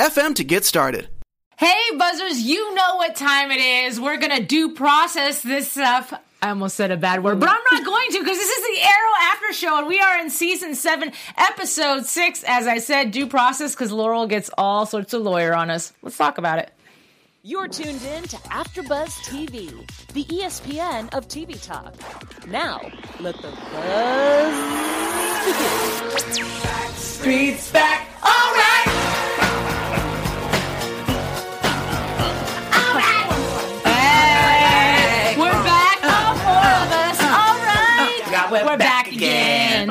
to get started. Hey, buzzers, you know what time it is. We're going to due process this stuff. I almost said a bad word, but I'm not going to because this is the Arrow After Show, and we are in Season 7, Episode 6. As I said, due process because Laurel gets all sorts of lawyer on us. Let's talk about it. You're tuned in to AfterBuzz TV, the ESPN of TV talk. Now, let the buzz begin. Back streets back, all right! We're back again.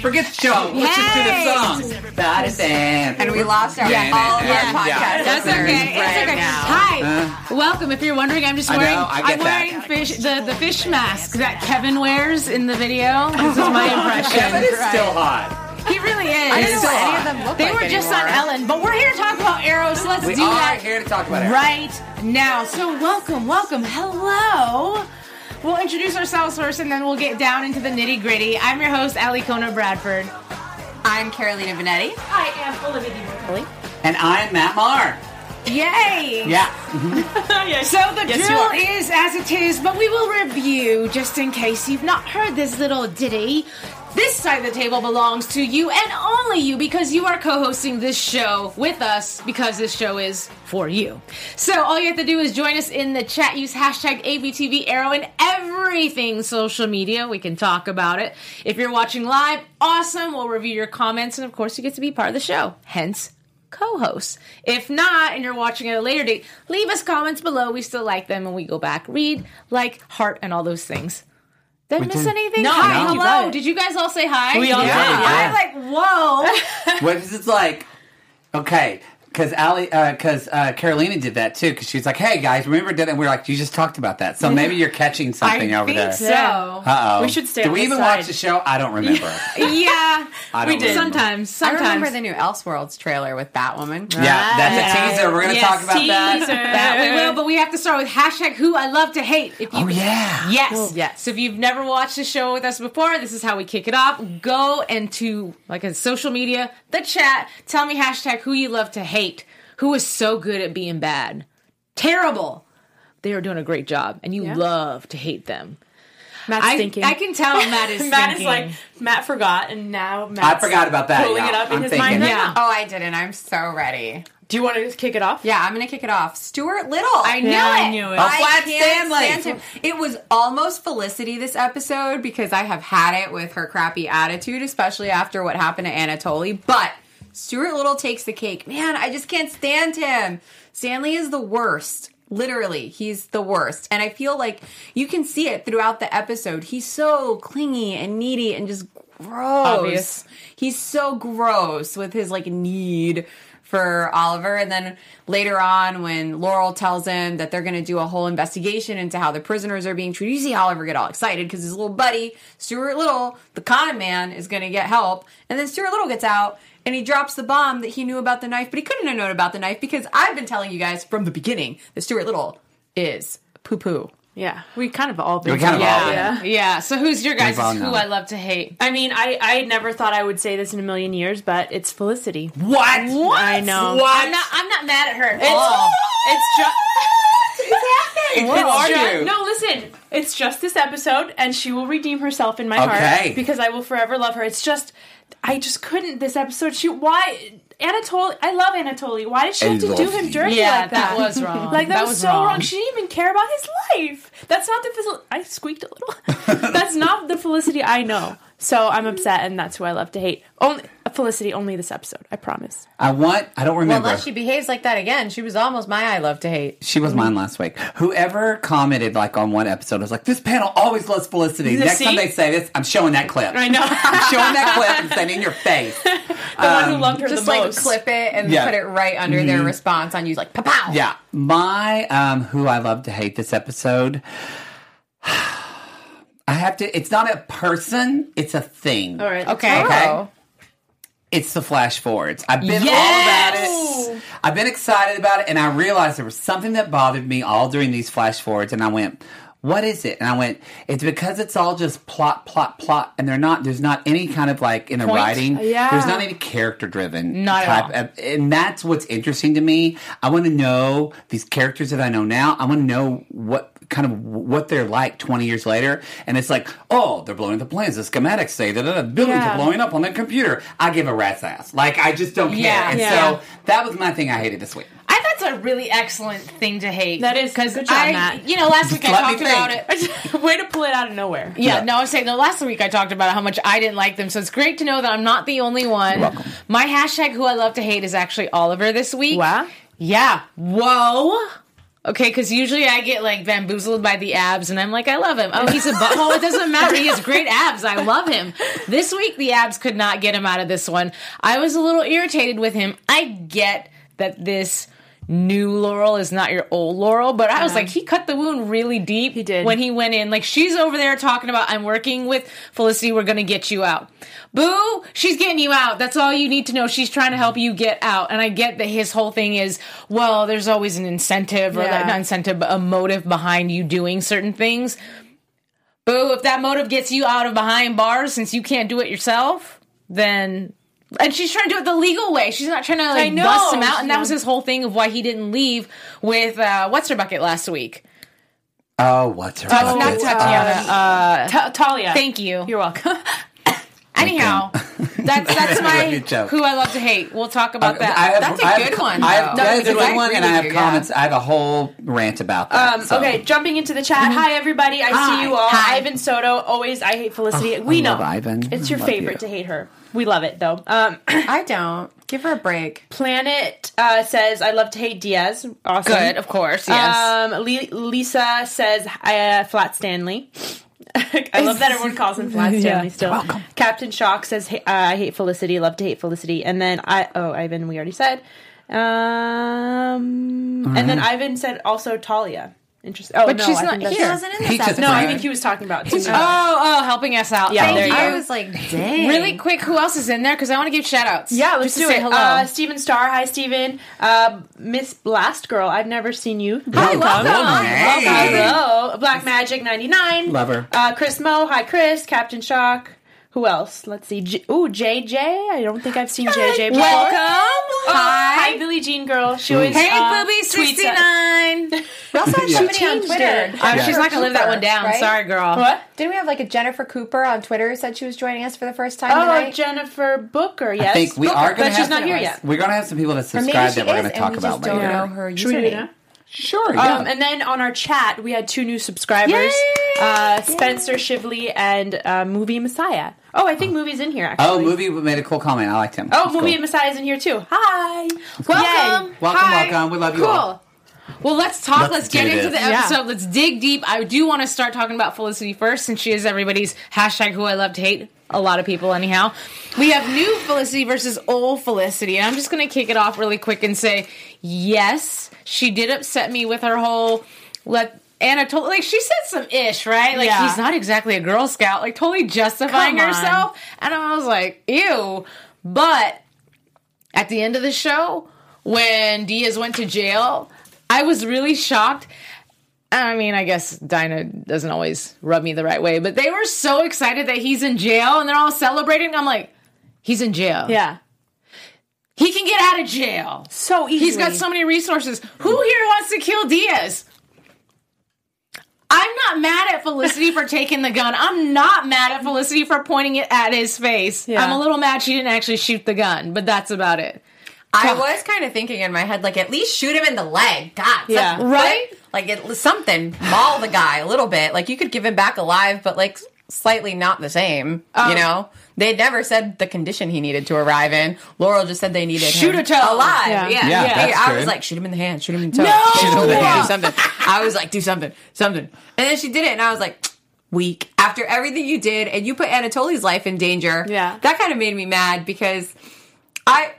Forget the show. Let's just do the song. And we lost our all of our podcast. Yeah. That's okay. It's okay. Hi. Welcome. If you're wondering, I'm just wearing I'm wearing the fish mask that Kevin wears in the video. This is my impression. Kevin is still hot. He really is. I don't know what any of them look like. They were just on Ellen, but we're here to talk about Arrow, so let's do that. We are here to talk about Arrow. Right now. So welcome. Hello. We'll introduce ourselves first, and then we'll get down into the nitty-gritty. I'm your host, Alikona Bradford. I'm Carolina Bonetti. I am Olivia DeBertoli. And I'm Matt Marr. Yay! Yeah. Yes. So the drill is as it is, but we will review, just in case you've not heard this little ditty. This side of the table belongs to you and only you because you are co-hosting this show with us because this show is for you. So all you have to do is join us in the chat. Use hashtag ABTV Arrow in everything social media. We can talk about it. If you're watching live, awesome. We'll review your comments. And, of course, you get to be part of the show. Hence, co-host. If not, and you're watching at a later date, leave us comments below. We still like them and we go back. Read, like, heart, and all those things. Did I miss anything? No. Hi, hello. Did you guys all say hi? We all did. I was like, whoa. What is it like? Okay, because Carolina did that too, because she was like, hey guys, remember that? And we were like, you just talked about that. So maybe you're catching something over there. I think so. Uh-oh. We should stay on the side. Did we even watch the show? I don't remember. We did. Sometimes. I remember the new Elseworlds trailer with Batwoman. Right. Yeah, that's a teaser. We're going to talk about that. That we will, but we have to start with hashtag who I love to hate. If you, Yes. Cool. Yes. So if you've never watched the show with us before, this is how we kick it off. Go into like a social media, the chat. Tell me hashtag who you love to hate. Who is so good at being bad. Terrible. They are doing a great job. And you love to hate them. Matt's thinking. I can tell Matt is Matt is like, Matt forgot, and now Matt's pulling it up in his mind right now. Oh, I didn't. I'm so ready. Do you want to just kick it off? Yeah, I'm going to kick it off. Stuart Little. I knew it. I can't stand him. It was almost Felicity this episode, because I have had it with her crappy attitude, especially after what happened to Anatoly, but Stuart Little takes the cake. Man, I just can't stand him. Stanley is the worst. Literally, he's the worst. And I feel like you can see it throughout the episode. He's so clingy and needy and just gross. Obvious. He's so gross with his, like, need for Oliver. And then later on, when Laurel tells him that they're going to do a whole investigation into how the prisoners are being treated, you see Oliver get all excited because his little buddy, Stuart Little, the con man, is going to get help. And then Stuart Little gets out, and he drops the bomb that he knew about the knife, but he couldn't have known about the knife because I've been telling you guys from the beginning that Stuart Little is poo-poo. Yeah, we kind of all been. Yeah. So who's your guys' who I love to hate? I mean, I never thought I would say this in a million years, but it's Felicity. What? I know. What? I'm not mad at her at all. What are you? No, listen. It's just this episode, and she will redeem herself in my heart because I will forever love her. It's just, I just couldn't this episode. Anatoly, I love Anatoly. Why did she have to do him dirty like that? That was wrong. Like, that was so wrong. She didn't even care about his life. That's not the I squeaked a little. That's not the Felicity I know. So I'm upset, and that's who I love to hate. Only Felicity only this episode. I promise. I don't remember. Well, unless she behaves like that again. She was almost my I love to hate. She was mine last week. Whoever commented like on one episode was like, this panel always loves Felicity. Next time they say this, I'm showing that clip. I know. I'm showing that clip and saying in your face. The one who loved her just the most. Just like clip it and put it right under their response on you like, pa-pow. Yeah. My who I love to hate this episode... I have to... It's not a person. It's a thing. All right. Okay. It's the flash forwards. I've been all about it. I've been excited about it. And I realized there was something that bothered me all during these flash forwards. And I went, what is it? And I went, it's because it's all just plot. And there's not any kind of like in the writing. Yeah. There's not any character driven type. And that's what's interesting to me. I want to know these characters that I know now. I want to know what they're like 20 years later. And it's like, oh, they're blowing up the planes. The schematics say that the buildings are blowing up on the computer. I give a rat's ass. Like, I just don't care. So that was my thing I hated this week. I thought that's a really excellent thing to hate. That is. Good job, Matt. You know, last week I talked about it. Way to pull it out of nowhere. Yeah, no, I was saying, last week I talked about how much I didn't like them. So it's great to know that I'm not the only one. Welcome. My hashtag who I love to hate is actually Oliver this week. Wow. Yeah. Whoa. Okay, because usually I get, like, bamboozled by the abs, and I'm like, I love him. Oh, he's a butthole. It doesn't matter. He has great abs. I love him. This week, the abs could not get him out of this one. I was a little irritated with him. I get that this new Laurel is not your old Laurel, but I was like, he cut the wound really deep. He did. When he went in. Like, she's over there talking about, I'm working with Felicity. We're going to get you out. Boo! She's getting you out. That's all you need to know. She's trying to help you get out. And I get that his whole thing is, well, there's always an incentive, or like, not incentive, but a motive behind you doing certain things. Boo! If that motive gets you out of behind bars, since you can't do it yourself, then... And she's trying to do it the legal way. She's not trying to, like, bust him out. And that was his whole thing of why he didn't leave with, what's-her-bucket last week. Oh, what's-her-bucket. Oh, not Tatiana. Talia. Thank you. You're welcome. Anyhow, that's my who I love to hate. We'll talk about that. That's a good one. That's a good one, and I have comments. I have a whole rant about that. Okay, jumping into the chat. Hi, everybody. I see you all. Hi. Ivan Soto. Always, I hate Felicity. We know. Ivan. It's your favorite to hate her. We love it, though. I don't. Give her a break. Planet says, I love to hate Diaz. Awesome. Good, of course, yes. Lisa says, Flat Stanley. I love that everyone calls him Flat Stanley still. Welcome. Captain Shock says, hey, I hate Felicity, love to hate Felicity. And then, Ivan, we already said. And then Ivan said also Talia. Interesting. Oh, but no, she's not here. She wasn't in this episode. No, I think he was talking about it. Oh, helping us out. Yeah, there you go. I was like, dang. Really quick, who else is in there? Because I want to give shout-outs. Yeah, let's do it. Hello. Steven Starr. Hi, Steven. Miss Blast Girl. I've never seen you. Hi, welcome. Hello. Black Magic 99. Love her. Chris Moe. Hi, Chris. Captain Shock. Who else? Let's see. JJ. I don't think I've seen JJ before. Welcome. Hi, Billie Jean girl. She always Booby69. We also had somebody on Twitter. She's not going to live that one down. Right? Sorry, girl. What? Didn't we have like a Jennifer Cooper on Twitter who said she was joining us for the first time tonight? Jennifer Booker. Yes. I think we are going to have... But she's not here yet. We're going to have some people that subscribe that we're going to talk about later. We just don't know her username. Sure, yeah. And then on our chat, we had two new subscribers, Spencer Shively and Movie Messiah. Oh, I think Movie's in here, actually. Oh, Movie made a cool comment. I liked him. Oh, Movie Messiah's in here, too. Hi. Welcome. Yay. Welcome. We love you all. Well, let's talk. Let's get into the episode. Yeah. Let's dig deep. I do want to start talking about Felicity first, since she is everybody's hashtag who I love to hate. A lot of people, anyhow. We have new Felicity versus old Felicity, and I'm just going to kick it off really quick and say, yes, she did upset me with her whole Anatoly. Like, she said some ish, right? Like, he's not exactly a Girl Scout. Like, totally justifying herself. And I was like, ew. But at the end of the show, when Diaz went to jail, I was really shocked. I mean, I guess Dinah doesn't always rub me the right way, but they were so excited that he's in jail, and they're all celebrating. I'm like, he's in jail. Yeah. He can get out of jail. So easily. He's got so many resources. Who here wants to kill Diaz? I'm not mad at Felicity for taking the gun. I'm not mad at Felicity for pointing it at his face. Yeah. I'm a little mad she didn't actually shoot the gun, but that's about it. I was kind of thinking in my head, like, at least shoot him in the leg. God. Yeah. Right? Like, something. Maul the guy a little bit. Like, you could give him back alive, but, like, slightly not the same, you know? They never said the condition he needed to arrive in. Laurel just said they needed him. Shoot a toe. Alive. Yeah. I was like, shoot him in the hand, shoot him in the toe. No! Shoot him in the hand, do something. I was like, do something. And then she did it, and I was like, weak. After everything you did, and you put Anatoly's life in danger. Yeah. That kind of made me mad, because I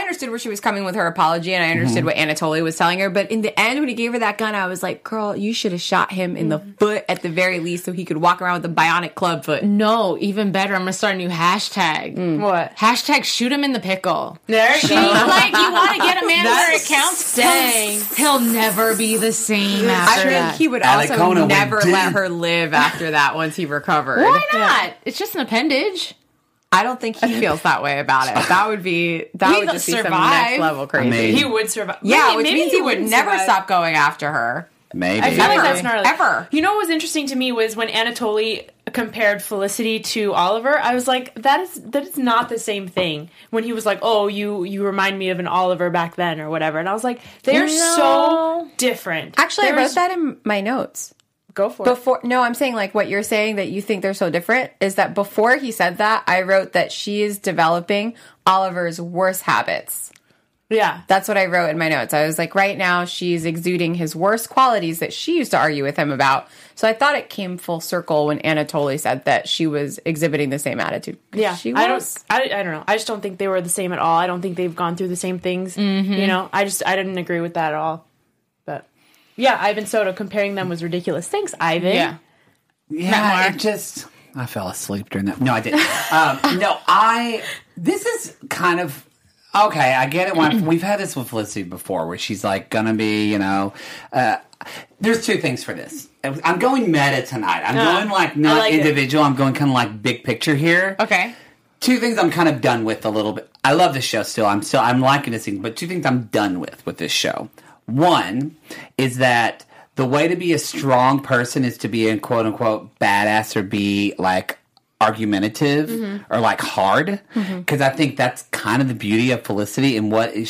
understood where she was coming with her apology, and I understood what Anatoly was telling her, but in the end, when he gave her that gun, I was like, girl, you should have shot him in the foot at the very least so he could walk around with a bionic club foot. No, even better. I'm going to start a new hashtag. What? Hashtag shoot him in the pickle. There it goes. Like, you want to get a man where it counts, dang. He'll never be the same after that. I think he would also never let her live after that once he recovered. Why not? Yeah. It's just an appendage. I don't think he feels that way about it. That would just be some next level crazy. Amazing. He would survive. Yeah, which means he would never stop going after her. Maybe. I feel like that's gnarly. Ever. You know what was interesting to me was when Anatoly compared Felicity to Oliver, I was like, that is not the same thing. When he was like, oh, you remind me of an Oliver back then or whatever. And I was like, they're so different. Actually, I wrote that in my notes. Go for it. No, I'm saying like what you're saying that you think they're so different is that before he said that, I wrote that she is developing Oliver's worst habits. Yeah. That's what I wrote in my notes. I was like, right now she's exuding his worst qualities that she used to argue with him about. So I thought it came full circle when Anatoly said that she was exhibiting the same attitude. Yeah. She was. I don't know. I just don't think they were the same at all. I don't think they've gone through the same things. Mm-hmm. You know, I didn't agree with that at all. Yeah, Ivan Soto comparing them was ridiculous. Thanks, Ivan. Yeah, Matt Marr. I fell asleep during that. No, I didn't. This is kind of, okay, I get it. We've had this with Felicity before, where she's like, gonna be, you know, there's two things for this. I'm going meta tonight. I'm going like, not like individual. I'm going kind of like big picture here. Okay. Two things I'm kind of done with a little bit. I love this show still. I'm liking this thing, but two things I'm done with this show. One is that the way to be a strong person is to be a quote-unquote badass or be, like, argumentative or, like, hard. Because I think that's kind of the beauty of Felicity and why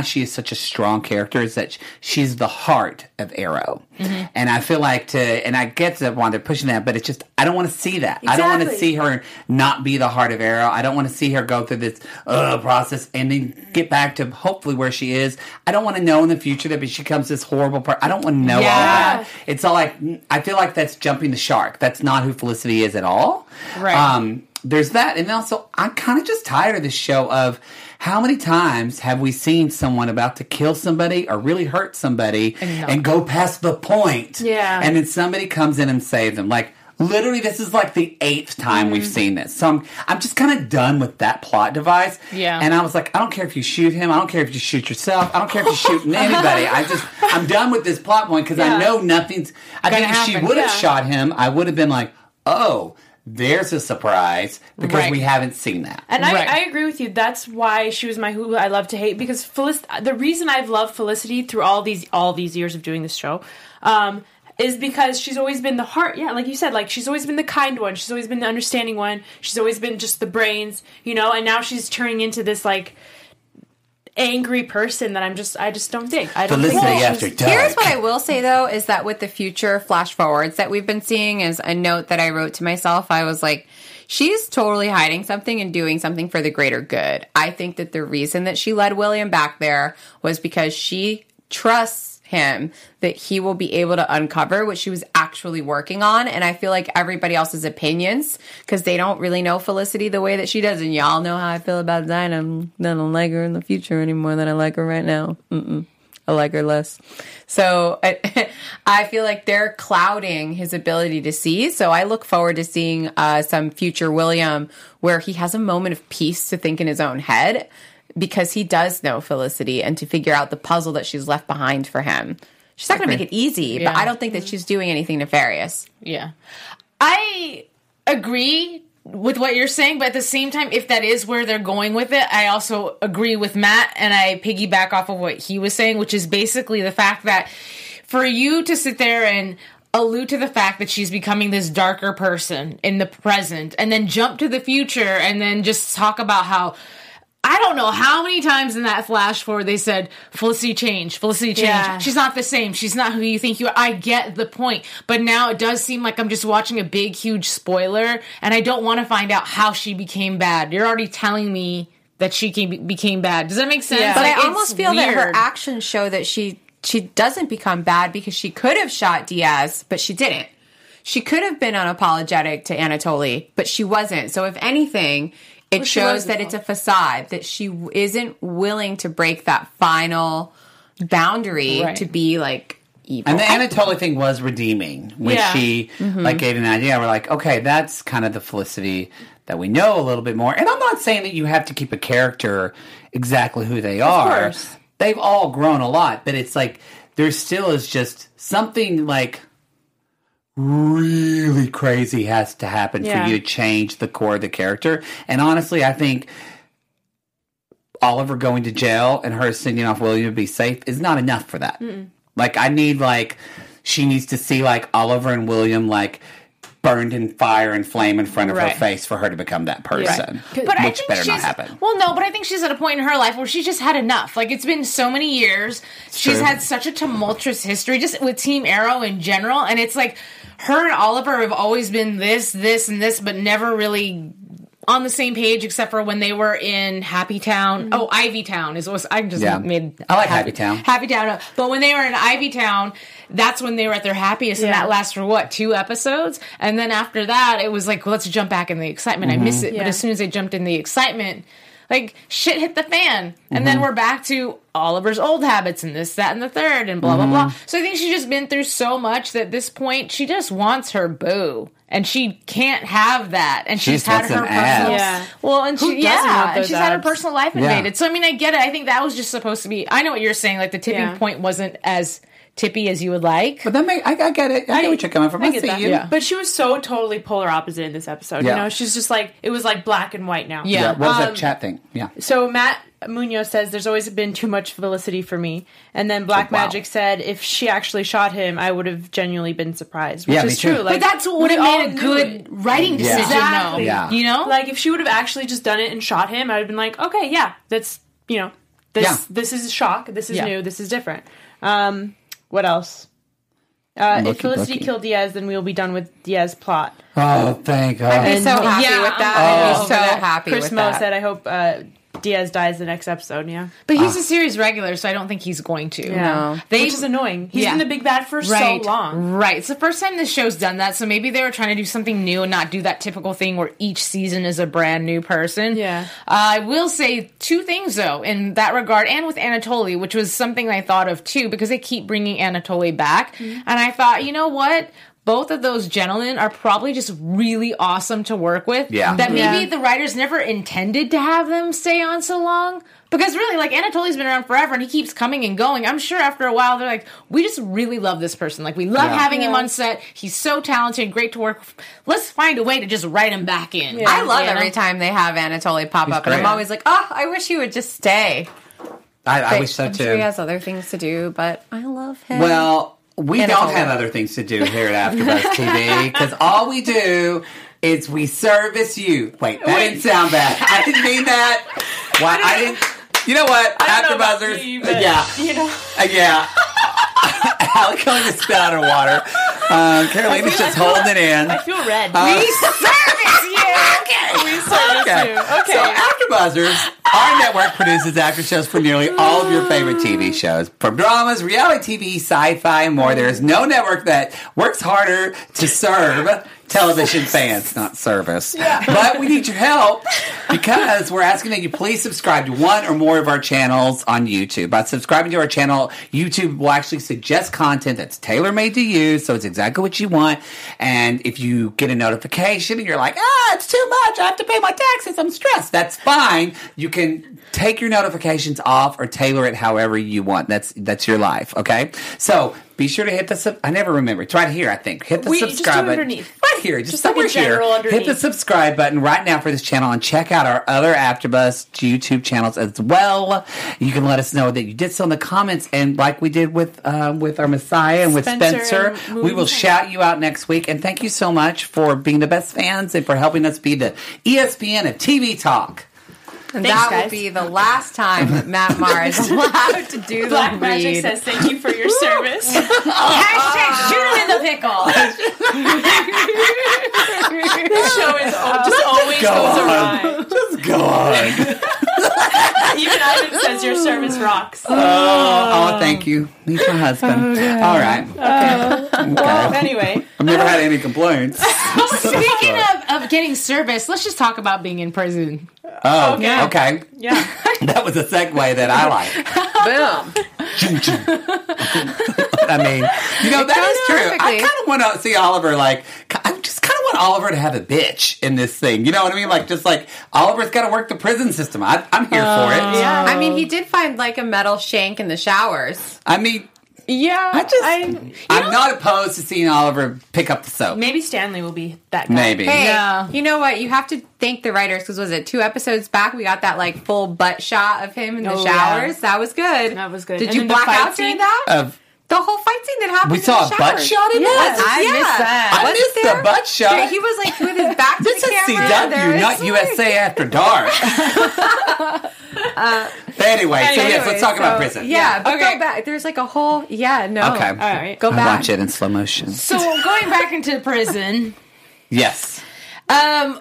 she is such a strong character is that she's the heart of Arrow. Mm-hmm. And I feel like and I get that why they're pushing that, but it's just, I don't want to see that. Exactly. I don't want to see her not be the heart of Arrow. I don't want to see her go through this process and then get back to hopefully where she is. I don't want to know in the future that she becomes this horrible part. I don't want to know all that. It's all like, I feel like that's jumping the shark. That's not who Felicity is at all. Right. There's that. And also, I'm kind of just tired of this show of how many times have we seen someone about to kill somebody or really hurt somebody and go past the point? Yeah. And then somebody comes in and saves them. Like, literally, this is like the 8th time we've seen this. So I'm just kind of done with that plot device. Yeah. And I was like, I don't care if you shoot him. I don't care if you shoot yourself. I don't care if you shoot anybody. I'm done with this plot point because I know nothing's... I think if she would have shot him, I would have been like, oh... There's a surprise because we haven't seen that. And I agree with you. That's why she was my who I love to hate because the reason I've loved Felicity through all these years of doing this show is because she's always been the heart. Yeah, like you said, like she's always been the kind one. She's always been the understanding one. She's always been just the brains, you know, and now she's turning into this like angry person that I just don't dig. I don't think after dark. Here's what I will say though is that with the future flash forwards that we've been seeing is a note that I wrote to myself. I was like, she's totally hiding something and doing something for the greater good. I think that the reason that she led William back there was because she trusts him that he will be able to uncover what she was actually working on. And I feel like everybody else's opinions, because they don't really know Felicity the way that she does. And y'all know how I feel about Dinah. I don't like her in the future anymore than I like her right now. I like her less. So I feel like they're clouding his ability to see. So I look forward to seeing some future William where he has a moment of peace to think in his own head. Because he does know Felicity and to figure out the puzzle that she's left behind for him. She's not going to make it easy, but I don't think that she's doing anything nefarious. Yeah. I agree with what you're saying, but at the same time, if that is where they're going with it, I also agree with Matt, and I piggyback off of what he was saying, which is basically the fact that for you to sit there and allude to the fact that she's becoming this darker person in the present and then jump to the future and then just talk about how I don't know how many times in that flash forward they said, Felicity changed. Yeah. She's not the same. She's not who you think you are. I get the point. But now it does seem like I'm just watching a big, huge spoiler, and I don't want to find out how she became bad. You're already telling me that she became bad. Does that make sense? Yeah. But like, I almost feel weird that her actions show that she doesn't become bad, because she could have shot Diaz, but she didn't. She could have been unapologetic to Anatoly, but she wasn't. So if anything, it shows that it's a facade, that she isn't willing to break that final boundary to be, like, evil. And the Anatoly thing was redeeming, when she, like, gave an idea. We're like, okay, that's kind of the Felicity that we know a little bit more. And I'm not saying that you have to keep a character exactly who they are. Of course. They've all grown a lot, but it's like, there still is just something, like, really crazy has to happen for you to change the core of the character. And honestly, I think Oliver going to jail and her sending off William to be safe is not enough for that. Mm-mm. Like, I need, like, she needs to see, like, Oliver and William, like, burned in fire and flame in front of her face for her to become that person. Right. But which better not happen. Well, no, but I think she's at a point in her life where she just had enough. Like, it's been so many years. She's had such a tumultuous history, just with Team Arrow in general. And it's like, her and Oliver have always been this, but never really on the same page, except for when they were in Happy Town. Mm-hmm. Oh, Ivy Town is what I just made. I like Happy Town. Happy Town. But when they were in Ivy Town, that's when they were at their happiest, and that lasts for, 2 episodes? And then after that, it was like, well, let's jump back in the excitement. Mm-hmm. I miss it. Yeah. But as soon as they jumped in the excitement, like, shit hit the fan. And then we're back to Oliver's old habits and this, that, and the third, and blah, blah, blah. So I think she's just been through so much that at this point, she just wants her boo. And she can't have that. And she's had her personal had her personal life invaded. So, I mean, I get it. I think that was just supposed to be, I know what you're saying, like, the tipping point wasn't as tippy as you would like. But that I get it. I get what you're coming from. I get that. Yeah. But she was so totally polar opposite in this episode. Yeah. You know, she's just like, it was like black and white now. Yeah. What was that chat thing? Yeah. So Matt Munoz says, there's always been too much Felicity for me. And then Black Magic said, if she actually shot him, I would have genuinely been surprised. Which is true. Like, but that's what it made a good writing decision, though. Yeah. You know? Like, if she would have actually just done it and shot him, I would have been like, okay, that's, you know, this is a shock. This is new. This is different. What else? If Felicity killed Diaz, then we'll be done with Diaz's plot. Oh, thank God. I'd be so happy with that. I'd be so happy with that. Chris Moe said, I hope Diaz dies the next episode, But he's a series regular, so I don't think he's going to. Yeah. No. Which is annoying. He's been the big bad for so long. Right. It's the first time this show's done that, so maybe they were trying to do something new and not do that typical thing where each season is a brand new person. Yeah. I will say 2 things, though, in that regard, and with Anatoly, which was something I thought of, too, because they keep bringing Anatoly back. Mm-hmm. And I thought, you know what? Both of those gentlemen are probably just really awesome to work with. Yeah. That maybe the writers never intended to have them stay on so long. Because really, like, Anatoly's been around forever, and he keeps coming and going. I'm sure after a while, they're like, we just really love this person. Like, we love having him on set. He's so talented, great to work with. Let's find a way to just write him back in. Yeah. I love every time they have Anatoly pop up. Great. And I'm always like, oh, I wish he would just stay. I wish so, too. I'm sure he has other things to do, but I love him. Well, we don't have other things to do here at AfterBuzz TV, because all we do is we service you. Wait, that didn't sound bad. I didn't mean that. Why? I didn't. You know what? AfterBuzzers. You know. Alikona just spit out her water. Carolina's just holding in. I feel red. We service you. We service you. Okay. So AfterBuzzers. Our network produces after shows for nearly all of your favorite TV shows. From dramas, reality TV, sci-fi, and more, there is no network that works harder to serve television fans. Not service. Yeah. But we need your help, because we're asking that you please subscribe to 1 or more of our channels on YouTube. By subscribing to our channel, YouTube will actually suggest content that's tailor-made to you, so it's exactly what you want. And if you get a notification and you're like, it's too much, I have to pay my taxes, I'm stressed, that's fine. You can take your notifications off or tailor it however you want. That's your life, okay? So be sure to hit the I never remember. It's right here, I think. Hit the subscribe button. Right here. Just somewhere like here. Underneath. Hit the subscribe button right now for this channel, and check out our other AfterBuzz YouTube channels as well. You can let us know that you did so in the comments, and like we did with our Messiah and with Spencer, we will shout you out next week. And thank you so much for being the best fans and for helping us be the ESPN of TV Talk. And thanks, that guys. Will be the last time that Matt Marr is allowed to do Black the Magic read. Says thank you for your service. Hashtag shoot him in the pickle. This show is just always goes awry. Just go on. Even Ivan says your service rocks. Oh, thank you. He's my husband. Okay. All right. Okay. Well, anyway. I've never had any complaints. Speaking of getting service, let's just talk about being in prison. Oh, okay. Okay. Yeah. That was a segue that I like. Boom. I mean, you know, that is true. Perfectly. I kind of want to see Oliver, like, I just kind of want Oliver to have a bitch in this thing. You know what I mean? Like, just like, Oliver's got to work the prison system. I'm here for it. Yeah. I mean, he did find, like, a metal shank in the showers. I mean... Yeah, I'm not opposed to seeing Oliver pick up the soap. Maybe Stanley will be that guy. Maybe. Hey, yeah. You know what? You have to thank the writers, because was it 2 episodes back we got that like full butt shot of him in the showers? Yeah. That was good. That was good. Did you black out during that? The whole fight scene that happened. We saw a butt shot in that. Missed that. I missed the butt shot. There, he was like with his back to the camera. This is CW, not USA After Dark. Anyway, so yes, let's talk about prison. Yeah, but go back. There's like a whole. Yeah, no. Okay, all right. Go back. Watch it in slow motion. So going back into prison. Yes. I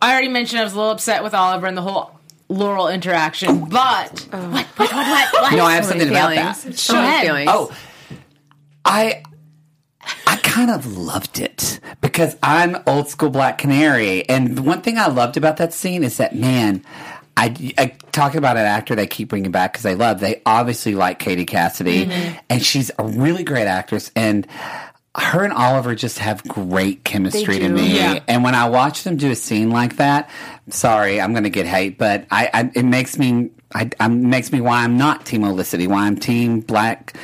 already mentioned I was a little upset with Oliver and the whole Laurel interaction, but what? No, I have something about that. Go ahead. Oh, I kind of loved it because I'm old school Black Canary, and one thing I loved about that scene is that man. I talking about an actor they keep bringing back because they love. They obviously like Katie Cassidy, and she's a really great actress, and. Her and Oliver just have great chemistry to me. Yeah. And when I watch them do a scene like that, sorry, I'm going to get hate, but it makes me why I'm not Team Felicity, why I'm Team Black,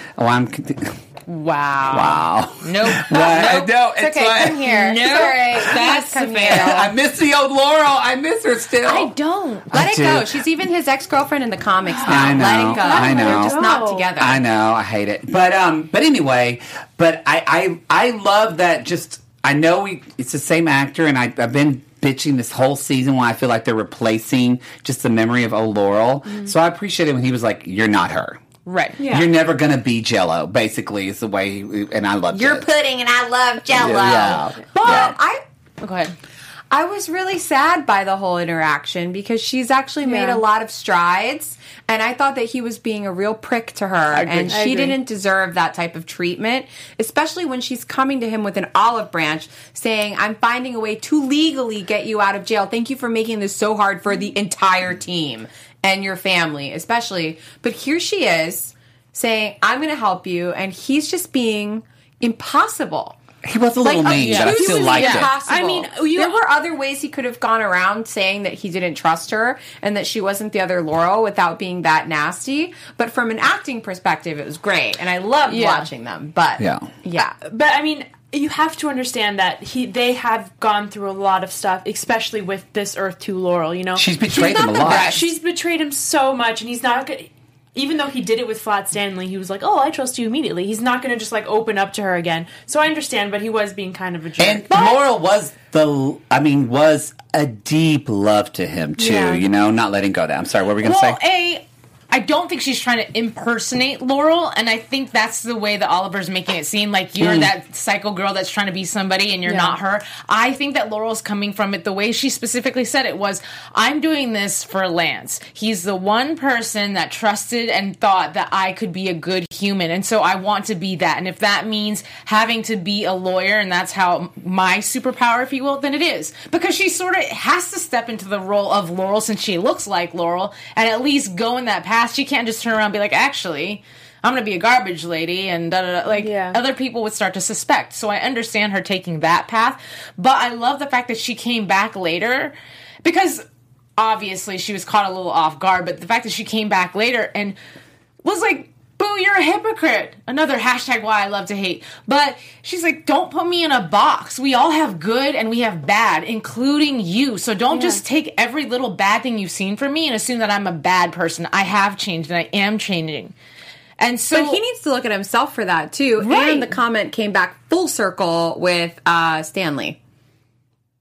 Wow. Nope. No, it's okay. Come here. No. Sorry. That's come here. I miss the old Laurel. I miss her still. I don't. Let it go. She's even his ex-girlfriend in the comics now. I know. Let it go. I know. They're just not together. I know. I hate it. But anyway, but I love that just, I know it's the same actor, and I've been bitching this whole season why I feel like they're replacing just the memory of old Laurel. Mm-hmm. So I appreciate it when he was like, you're not her. Right. Yeah. You're never going to be Jell-O, basically, is the way, and I love You're pudding, and I love Jell-O. Yeah. But go ahead. I was really sad by the whole interaction because she's actually made a lot of strides, and I thought that he was being a real prick to her, and she didn't deserve that type of treatment, especially when she's coming to him with an olive branch saying, I'm finding a way to legally get you out of jail. Thank you for making this so hard for the entire team. And your family, especially. But here she is saying, I'm going to help you. And he's just being impossible. He was a little mean, but I still liked it. I mean, there were other ways he could have gone around saying that he didn't trust her and that she wasn't the other Laurel without being that nasty. But from an acting perspective, it was great. And I loved watching them. But, But, I mean... You have to understand that they have gone through a lot of stuff, especially with this Earth 2 Laurel, you know? She's betrayed him a lot. She's betrayed him so much, and he's not going to... Even though he did it with Flat Stanley, he was like, oh, I trust you immediately. He's not going to just, like, open up to her again. So I understand, but he was being kind of a jerk. And Laurel was a deep love to him, too, you know? Not letting go of that. I'm sorry, what were we going to say? I don't think she's trying to impersonate Laurel, and I think that's the way that Oliver's making it seem like you're that psycho girl that's trying to be somebody and you're not her. I think that Laurel's coming from it the way she specifically said it was, I'm doing this for Lance. He's the one person that trusted and thought that I could be a good human, and so I want to be that. And if that means having to be a lawyer, and that's how my superpower, if you will, then it is. Because she sort of has to step into the role of Laurel since she looks like Laurel, and at least go in that path. She can't just turn around and be like, actually, I'm going to be a garbage lady and da-da-da. Like, other people would start to suspect. So I understand her taking that path. But I love the fact that she came back later because, obviously, she was caught a little off guard. But the fact that she came back later and was like, boo, you're a hypocrite. Another hashtag why I love to hate. But she's like, don't put me in a box. We all have good and we have bad, including you. So don't just take every little bad thing you've seen from me and assume that I'm a bad person. I have changed and I am changing. And so, but he needs to look at himself for that, too. Right. And the comment came back full circle with Stanley.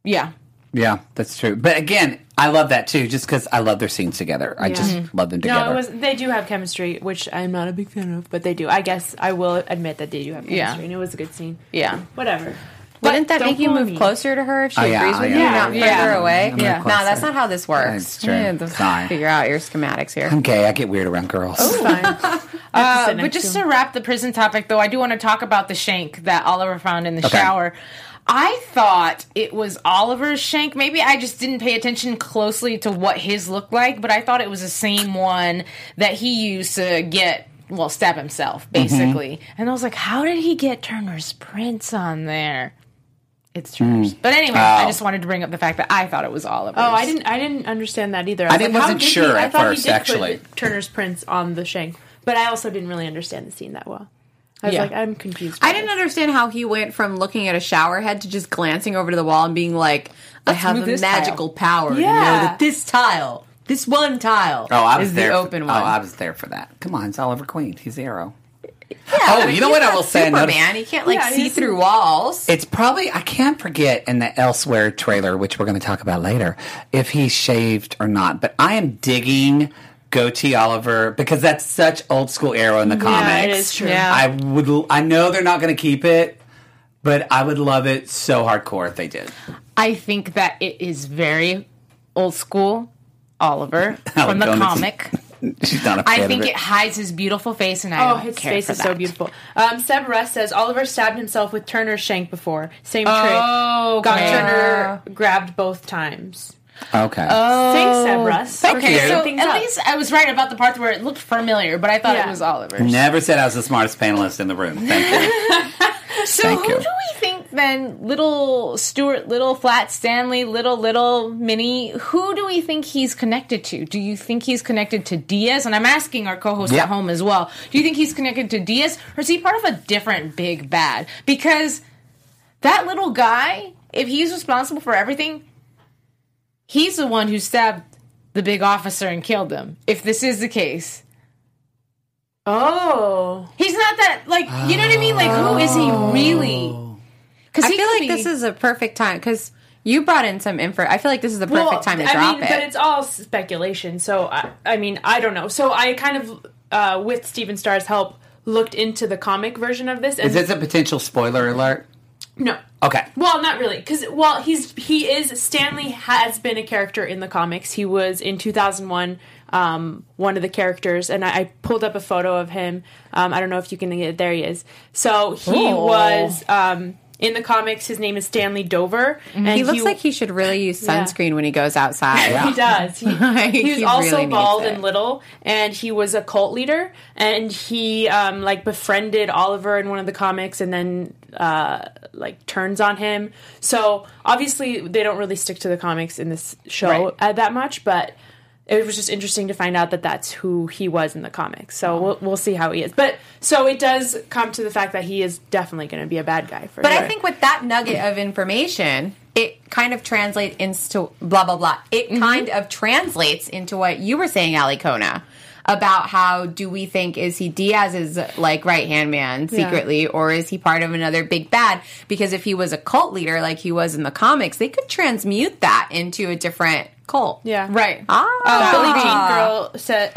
Yeah. Yeah, that's true. But again, I love that too, just because I love their scenes together. I just love them together. No, they do have chemistry, which I'm not a big fan of, but they do. I guess I will admit that they do have chemistry, and it was a good scene. Yeah. Whatever. Wouldn't that make you move closer to her if she agrees with you, not further away? Yeah. No, that's not how this works. That's true. Fine. Figure out your schematics here. I'm gay. I get weird around girls. Oh, fine. But just to wrap the prison topic, though, I do want to talk about the shank that Oliver found in the shower. I thought it was Oliver's shank. Maybe I just didn't pay attention closely to what his looked like, but I thought it was the same one that he used to get... well, stab himself, basically. Mm-hmm. And I was like, how did he get Turner's prints on there? It's Turner's. But anyway, I just wanted to bring up the fact that I thought it was Oliver's. Oh, I didn't understand that either. I wasn't sure at first, actually. Put Turner's prints on the shank. But I also didn't really understand the scene that well. I was like, I'm confused. I didn't understand how he went from looking at a shower head to just glancing over to the wall and being like, I have a magical power to know that this tile... this one tile is the open one. Oh, I was there for that. Come on, it's Oliver Queen. He's the Arrow. Yeah, oh, you know what I will say? Superman, you can't see through walls. It's probably, I can't forget in the Elsewhere trailer, which we're going to talk about later, if he shaved or not. But I am digging goatee Oliver because that's such old school Arrow in the comics. Yeah, it is true. Yeah. I know they're not going to keep it, but I would love it so hardcore if they did. I think that it is very old school Oliver from the comic. She's not a fan. I think it hides his beautiful face, and I don't care for that. Oh, his face is so beautiful. Seb Rest says Oliver stabbed himself with Turner's shank before. Same trick. Oh, got Turner grabbed both times. Okay. Oh. Thanks, Seb Rest. Okay, so at least I was right about the part where it looked familiar, but I thought it was Oliver. Never said I was the smartest panelist in the room. Thank you. So who do we think then, little Stuart, little Flat Stanley, little Minnie, who do we think he's connected to? Do you think he's connected to Diaz? And I'm asking our co-host at home as well. Do you think he's connected to Diaz? Or is he part of a different big bad? Because that little guy, if he's responsible for everything, he's the one who stabbed the big officer and killed him. If this is the case. Oh. He's not that, like, you know what I mean? Like, who is he really? Because I feel like this is a perfect time, because you brought in some info. I feel like this is the perfect time to drop it. But it's all speculation, so, I mean, I don't know. So I kind of, with Steven Starr's help, looked into the comic version of this. And is this a potential spoiler alert? No. Okay. Well, not really, because, Stanley has been a character in the comics. He was, in 2001... one of the characters, and I pulled up a photo of him. I don't know if you can get it. There he is. So he was in the comics. His name is Stanley Dover. Mm-hmm. And he looks like he should really use sunscreen when he goes outside. He does. He was also really bald and little, and he was a cult leader. And he befriended Oliver in one of the comics, and then turns on him. So obviously they don't really stick to the comics in this show that much, but. It was just interesting to find out that that's who he was in the comics. So we'll see how he is. But so it does come to the fact that he is definitely going to be a bad guy for sure. I think with that nugget of information, it kind of translates into blah, blah, blah. It kind of translates into what you were saying, Alikona, about how do we think, is he Diaz's right-hand man secretly, or is he part of another big bad? Because if he was a cult leader like he was in the comics, they could transmute that into a different... Cole. Yeah. Right. Billie Jean Girl said,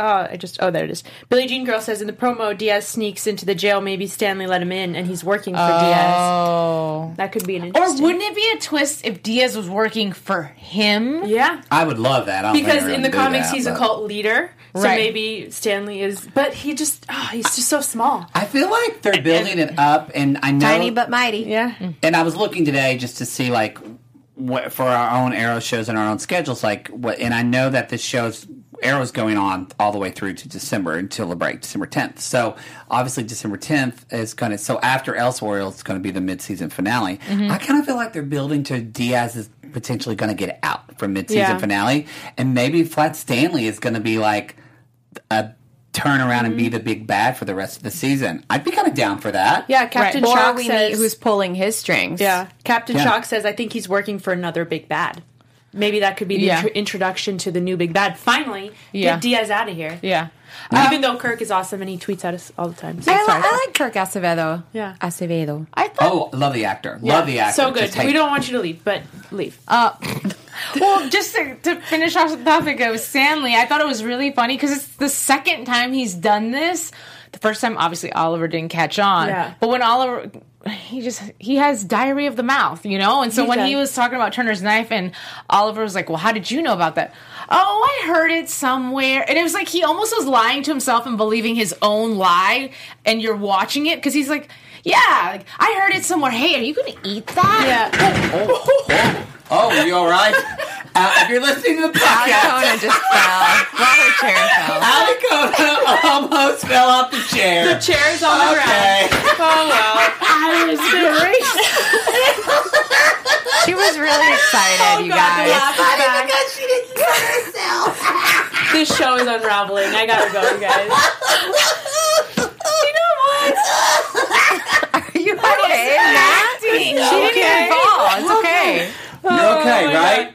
there it is. Billie Jean Girl says in the promo, Diaz sneaks into the jail. Maybe Stanley let him in and he's working for Diaz. Oh. That could be an interesting. Or wouldn't it be a twist if Diaz was working for him? Yeah. I would love that. Because in the comics, he's a cult leader. So maybe Stanley is, but he's just so small. I feel like they're building it up, and I know. Tiny but mighty. Yeah. And I was looking today just to see, what, for our own Arrow shows and our own schedules, and I know that this show's Arrow's going on all the way through to December until the break, December 10th. So obviously, December 10th is so after Elseworlds, it's going to be the mid-season finale. Mm-hmm. I kind of feel like they're building to Diaz is potentially going to get out for mid-season finale, and maybe Flat Stanley is going to be a turn around and be the big bad for the rest of the season. I'd be kind of down for that. Yeah, Captain Shock says... who's pulling his strings. Yeah. Captain Shock says, I think he's working for another big bad. Maybe that could be the introduction to the new big bad. Finally, get Diaz out of here. Yeah. Even though Kirk is awesome and he tweets at us all the time. So I like Kirk Acevedo. Yeah. Acevedo. I love the actor. Yeah. Love the actor. So good. We don't want you to leave, but leave. Well, just to finish off the topic of Stanley, I thought it was really funny because it's the second time he's done this. The first time, obviously, Oliver didn't catch on. Yeah. But when Oliver... He has diarrhea of the mouth, you know? And so he was talking about Turner's knife and Oliver was like, well, how did you know about that? Oh, I heard it somewhere. And it was like he almost was lying to himself and believing his own lie, and you're watching it because he's like, yeah, like, I heard it somewhere. Hey, are you going to eat that? Yeah. Oh, are you all right? If you're listening to the podcast... Alikona just fell. Well, her chair fell. Alikona almost fell off the chair. The chair's on the ground. Oh, well. I was great. She was really excited, oh, you guys. It's funny because she didn't kill herself. This show is unraveling. I gotta go, you guys. You know what? Are you okay? She didn't even fall. It's okay. You're okay, right?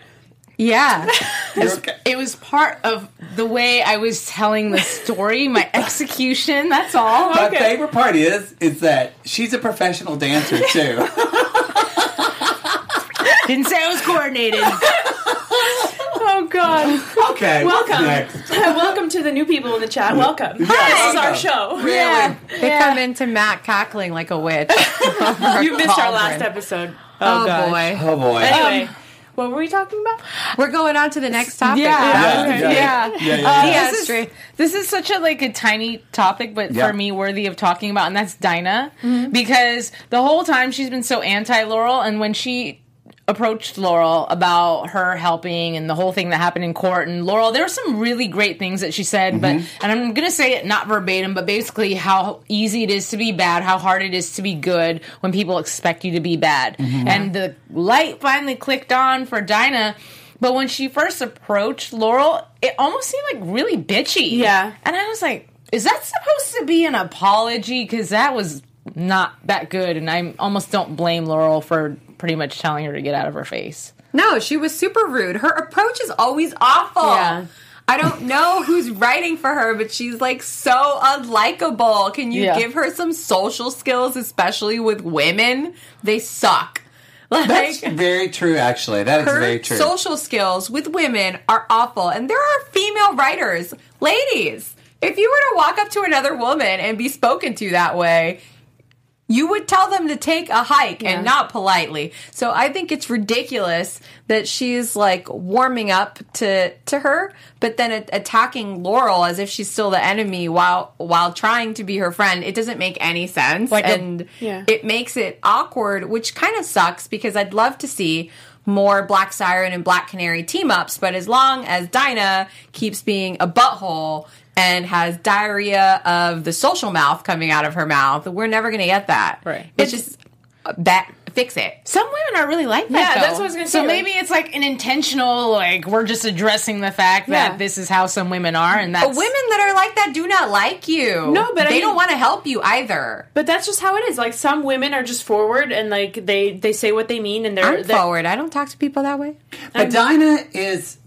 Yeah, okay. It was part of the way I was telling the story, my execution, that's all. My favorite part is that she's a professional dancer, too. Didn't say I was coordinated. Oh, God. Okay. Welcome. Welcome to the new people in the chat. Welcome. Yeah, Hi. This is our show. Really? Yeah. They come into Matt cackling like a witch. You missed our last episode. Oh boy. Oh, boy. Anyway. What were we talking about? We're going on to the next topic. Yeah. This is such a tiny topic, but for me worthy of talking about, and that's Dinah, because the whole time she's been so anti-Laurel, and when she approached Laurel about her helping and the whole thing that happened in court, and Laurel, there were some really great things that she said, but I'm going to say it not verbatim, but basically how easy it is to be bad, how hard it is to be good when people expect you to be bad. Mm-hmm. And the light finally clicked on for Dinah, but when she first approached Laurel, it almost seemed really bitchy. Yeah. And I was like, is that supposed to be an apology? Because that was not that good, and I almost don't blame Laurel for pretty much telling her to get out of her face. No, she was super rude. Her approach is always awful. Yeah. I don't know who's writing for her, but she's so unlikable. Can you give her some social skills, especially with women? They suck. That's very true, actually. That is very true. Her social skills with women are awful. And there are female writers. Ladies, if you were to walk up to another woman and be spoken to that way... You would tell them to take a hike and not politely. So I think it's ridiculous that she's warming up to her, but then attacking Laurel as if she's still the enemy while trying to be her friend. It doesn't make any sense, it makes it awkward, which kind of sucks because I'd love to see more Black Siren and Black Canary team-ups, but as long as Dinah keeps being a butthole and has diarrhea of the social mouth coming out of her mouth, we're never going to get that. Right. It's just that... Fix it. Some women are really like that, though. Yeah, that's what I was going to say. So maybe it's an intentional, we're just addressing the fact that this is how some women are, and that's... But women that are like that do not like you. No, but I mean, don't want to help you either. But that's just how it is. Some women are just forward, and, they say what they mean, and they're forward. I don't talk to people that way. But Dinah is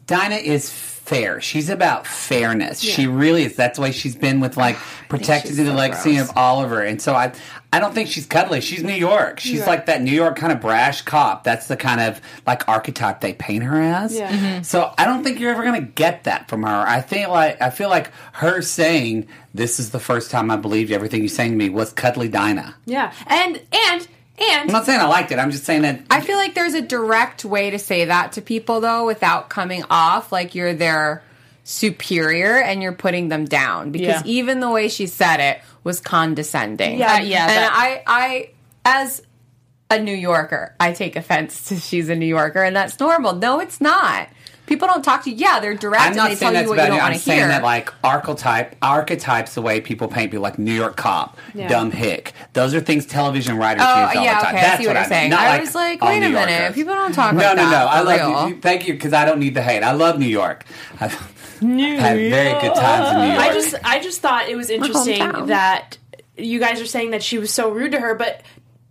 fair. She's about fairness. Yeah. She really is. That's why she's been with, protected the legacy of Oliver. And so I don't think she's cuddly. She's New York. She's that New York kind of brash cop. That's the kind of, archetype they paint her as. Yeah. Mm-hmm. So I don't think you're ever going to get that from her. I feel like her saying, this is the first time I believed everything you're saying to me, was cuddly Dinah. Yeah. And I'm not saying I liked it. I'm just saying that... I feel like there's a direct way to say that to people, though, without coming off you're their superior and you're putting them down. Because even the way she said it was condescending. Yeah, yeah. And I, as a New Yorker, I take offense to she's a New Yorker, and that's normal. No, it's not. People don't talk to you. Yeah, they're direct and they tell you what you don't want to hear. I'm saying that archetypes, the way people paint people, New York cop, dumb hick. Those are things television writers use all the time. Okay, that's what I'm saying. I was like, wait a minute. People don't talk like that. No. I love you. Thank you, because I don't need the hate. I love New York. I've had very good times in New York. I just thought it was interesting that you guys are saying that she was so rude to her, but...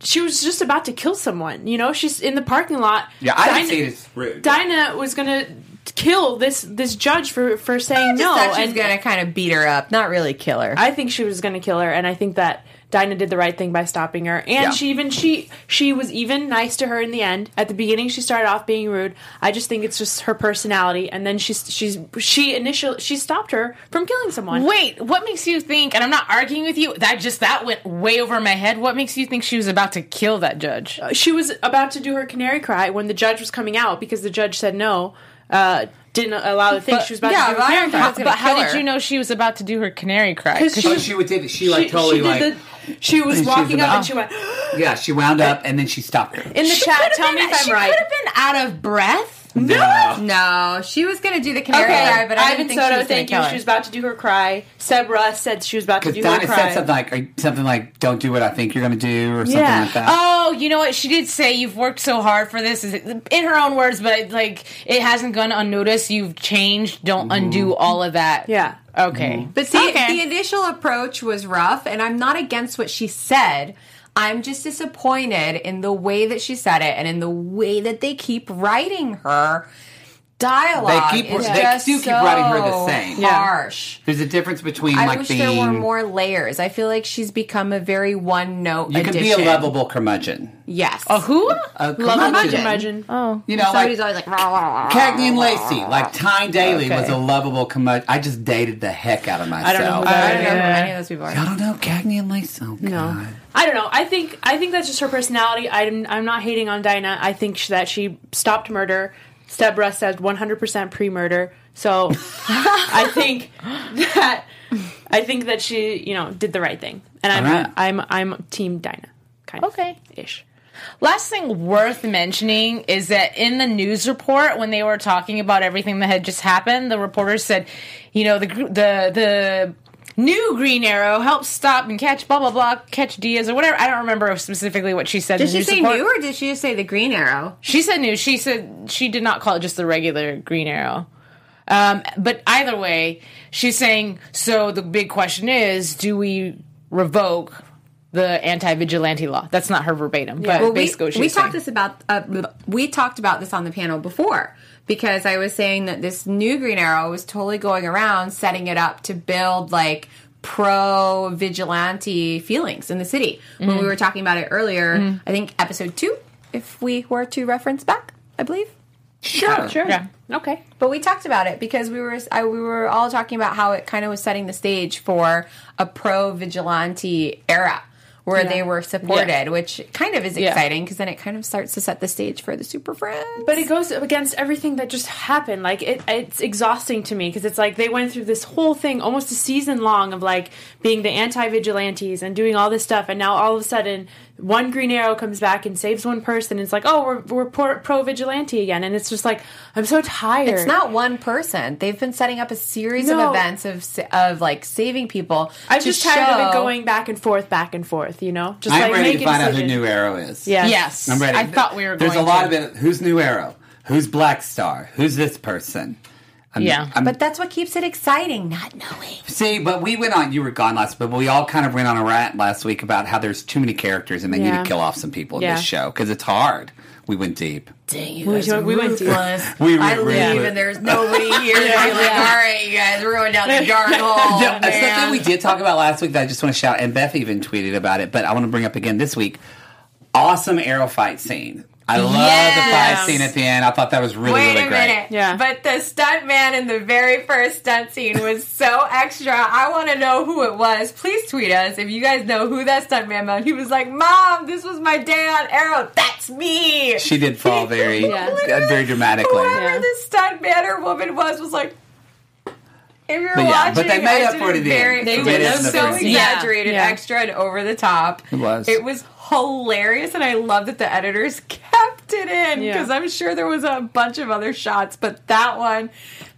She was just about to kill someone, you know? She's in the parking lot. Yeah, I didn't say it's rude. Dinah was going to kill this judge for saying no. I thought she was going to kind of beat her up, not really kill her. I think she was going to kill her, and I think that Dinah did the right thing by stopping her. And she was even nice to her in the end. At the beginning, she started off being rude. I just think it's just her personality. And then she stopped her from killing someone. Wait, what makes you think? And I'm not arguing with you. That went way over my head. What makes you think she was about to kill that judge? She was about to do her canary cry when the judge was coming out because the judge said no. Didn't allow the thing she was about to do. Her canary cry. But how did you know she was about to do her canary cry? Because she would take it. She was walking up and she went. Yeah, she wound up and then she stopped her. In the chat, tell me if I'm right. She could have been out of breath. No, she was going to do the canary cry, but I didn't think she was going to kill her. She was about to do her cry. Seb Russ said she was about to do her cry. Because Dinah said something like, don't do what I think you're going to do, or something like that. Oh, you know what? She did say, you've worked so hard for this, in her own words, but it hasn't gone unnoticed. You've changed. Don't undo all of that. Yeah. Okay. Mm-hmm. But see, the initial approach was rough, and I'm not against what she said. I'm just disappointed in the way that she said it and in the way that they keep writing her dialogue. They do keep writing her the same. Harsh. There's a difference between there were more layers. I feel like she's become a very one-note addition. You can be a lovable curmudgeon. Yes. A who? A curmudgeon. Oh. You know, somebody's always like... Cagney and Lacey. Tyne Daly was a lovable curmudgeon. I just dated the heck out of myself. I don't know any of those people are. I don't know. Cagney and Lacey. Oh, God. No. I don't know. I think that's just her personality. I'm not hating on Dinah. I think that she stopped murder. Debra said 100% pre-murder. So I think that she, did the right thing. And I'm team Dinah. Kind of. Okay. Ish. Last thing worth mentioning is that in the news report, when they were talking about everything that had just happened, the reporter said, the new Green Arrow helps stop and catch blah, blah, blah, catch Diaz or whatever. I don't remember specifically what she said. Did she say new or did she just say the Green Arrow? She said new. She said she did not call it just the regular Green Arrow. But either way, she's saying, so the big question is, do we revoke the anti-vigilante law? That's not her verbatim, but basically what she's saying. We talked about this on the panel before. Because I was saying that this new Green Arrow was totally going around setting it up to build, pro-vigilante feelings in the city. Mm-hmm. When we were talking about it earlier, I think episode 2, if we were to reference back, I believe. Sure. Yeah. Okay. But we talked about it because we were all talking about how it kind of was setting the stage for a pro-vigilante era where they were supported, which kind of is exciting because then it kind of starts to set the stage for the Super Friends. But it goes against everything that just happened. It's exhausting to me because it's they went through this whole thing, almost a season long of being the anti-vigilantes and doing all this stuff, and now all of a sudden one Green Arrow comes back and saves one person. It's we're pro-vigilante again, and it's just I'm so tired. It's not one person. They've been setting up a series of events of saving people. I'm just tired of it going back and forth. You know, just I'm ready to find out who New Arrow is. Yes, I'm ready. I thought we were. There's a lot of it. Who's New Arrow? Who's Black Star? Who's this person? But that's what keeps it exciting, not knowing. See, but we went on. You were gone last, but we all kind of went on a rant last week about how there's too many characters and they need to kill off some people in this show because it's hard. We went deep. Dang you guys! We went deep. I leave and there's nobody here. All right, you guys, we're going down the dark hole. Something we did talk about last week that I just want to shout, and Beth even tweeted about it, but I want to bring up again this week. Awesome Arrow fight scene. I love the fight scene at the end. I thought that was really great. Minute. Yeah. But the stunt man in the very first stunt scene was so extra. I want to know who it was. Please tweet us if you guys know who that stunt man was. He was like, Mom, this was my day on Arrow. That's me. She did fall very, very dramatically. Whoever the stunt man or woman was like, if you're watching, but they made up for it. They did so exaggerated, extra, and over the top. It was hilarious, and I love that the editors kept it in because I'm sure there was a bunch of other shots, but that one,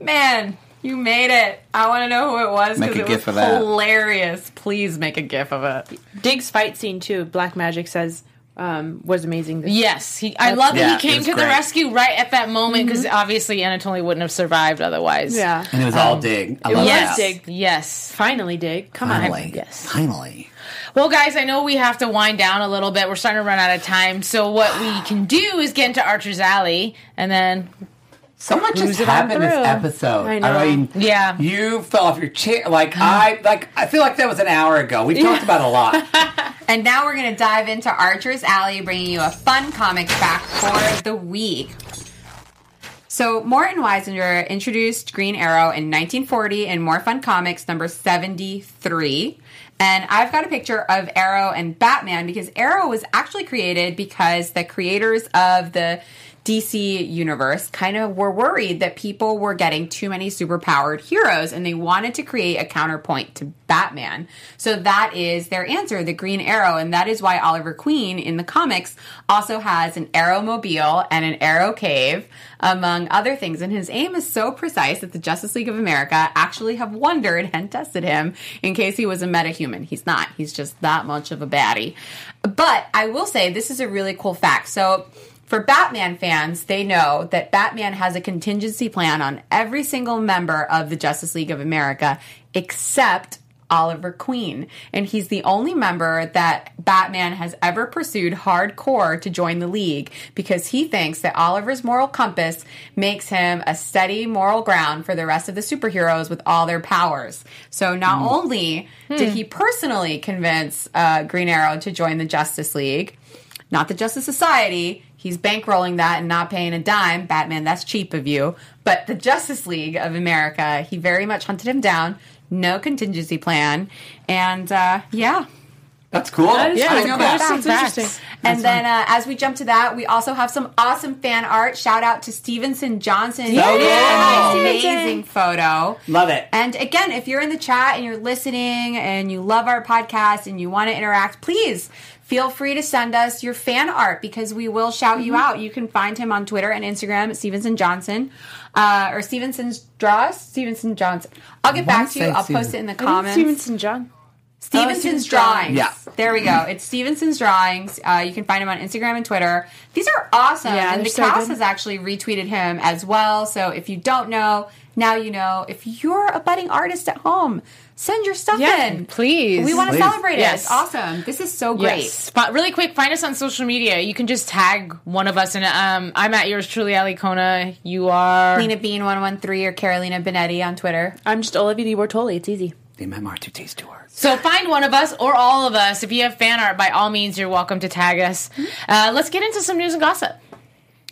man, you made it. I want to know who it was because it was hilarious. Please make a gif of it. Dig's fight scene too. Black Magic says. Was amazing. I love that he came to the rescue right at that moment because obviously Anatoly wouldn't have survived otherwise. Yeah, and it was all Dig. Dig. Yes, finally Dig. Come on. Yes, finally. Well, guys, I know we have to wind down a little bit. We're starting to run out of time. So what we can do is get into Archer's Alley and then So much has happened this episode. I know. I mean, yeah. You fell off your chair. I feel like that was an hour ago. We talked about a lot. And now we're going to dive into Archer's Alley, bringing you a fun comic fact for the week. So Morton Weisinger introduced Green Arrow in 1940 in More Fun Comics number 73. And I've got a picture of Arrow and Batman because Arrow was actually created because the creators of the DC universe kind of were worried that people were getting too many superpowered heroes and they wanted to create a counterpoint to Batman. So that is their answer, the Green Arrow, and that is why Oliver Queen in the comics also has an Arrowmobile and an Arrow Cave, among other things. And his aim is so precise that the Justice League of America actually have wondered and tested him in case he was a metahuman. He's not. He's just that much of a baddie. But I will say this is a really cool fact. So for Batman fans, they know that Batman has a contingency plan on every single member of the Justice League of America except Oliver Queen. And he's the only member that Batman has ever pursued hardcore to join the League because he thinks that Oliver's moral compass makes him a steady moral ground for the rest of the superheroes with all their powers. So not only did he personally convince Green Arrow to join the Justice League, not the Justice Society. He's bankrolling that and not paying a dime. Batman, that's cheap of you. But the Justice League of America, he very much hunted him down. No contingency plan. And, yeah. That's cool. That's interesting. And then as we jump to that, we also have some awesome fan art. Shout out to Stevenson Johnson. Yeah. Amazing photo. Love it. And again, if you're in the chat and you're listening and you love our podcast and you want to interact, please feel free to send us your fan art because we will shout you out. You can find him on Twitter and Instagram at Stevenson Johnson or Stevenson's Draws. Stevenson Johnson. I'll get back to you. I'll post it in the comments. Stevenson John. Stevenson's Drawings. Yeah. There we go. It's Stevenson's Drawings. You can find him on Instagram and Twitter. These are awesome. Yeah, and the cast has actually retweeted him as well. So if you don't know, now you know. If you're a budding artist at home, send your stuff in. Please. We want to celebrate it. It's awesome. This is so great. Yes. But really quick, find us on social media. You can just tag one of us. And I'm at yours truly, Alikona. You are Lena Bean 113 or Carolina Bonetti on Twitter. I'm just Olivia DeBertoli. It's easy. The MMR2T's tour. So find one of us or all of us. If you have fan art, by all means, you're welcome to tag us. Let's get into some news and gossip.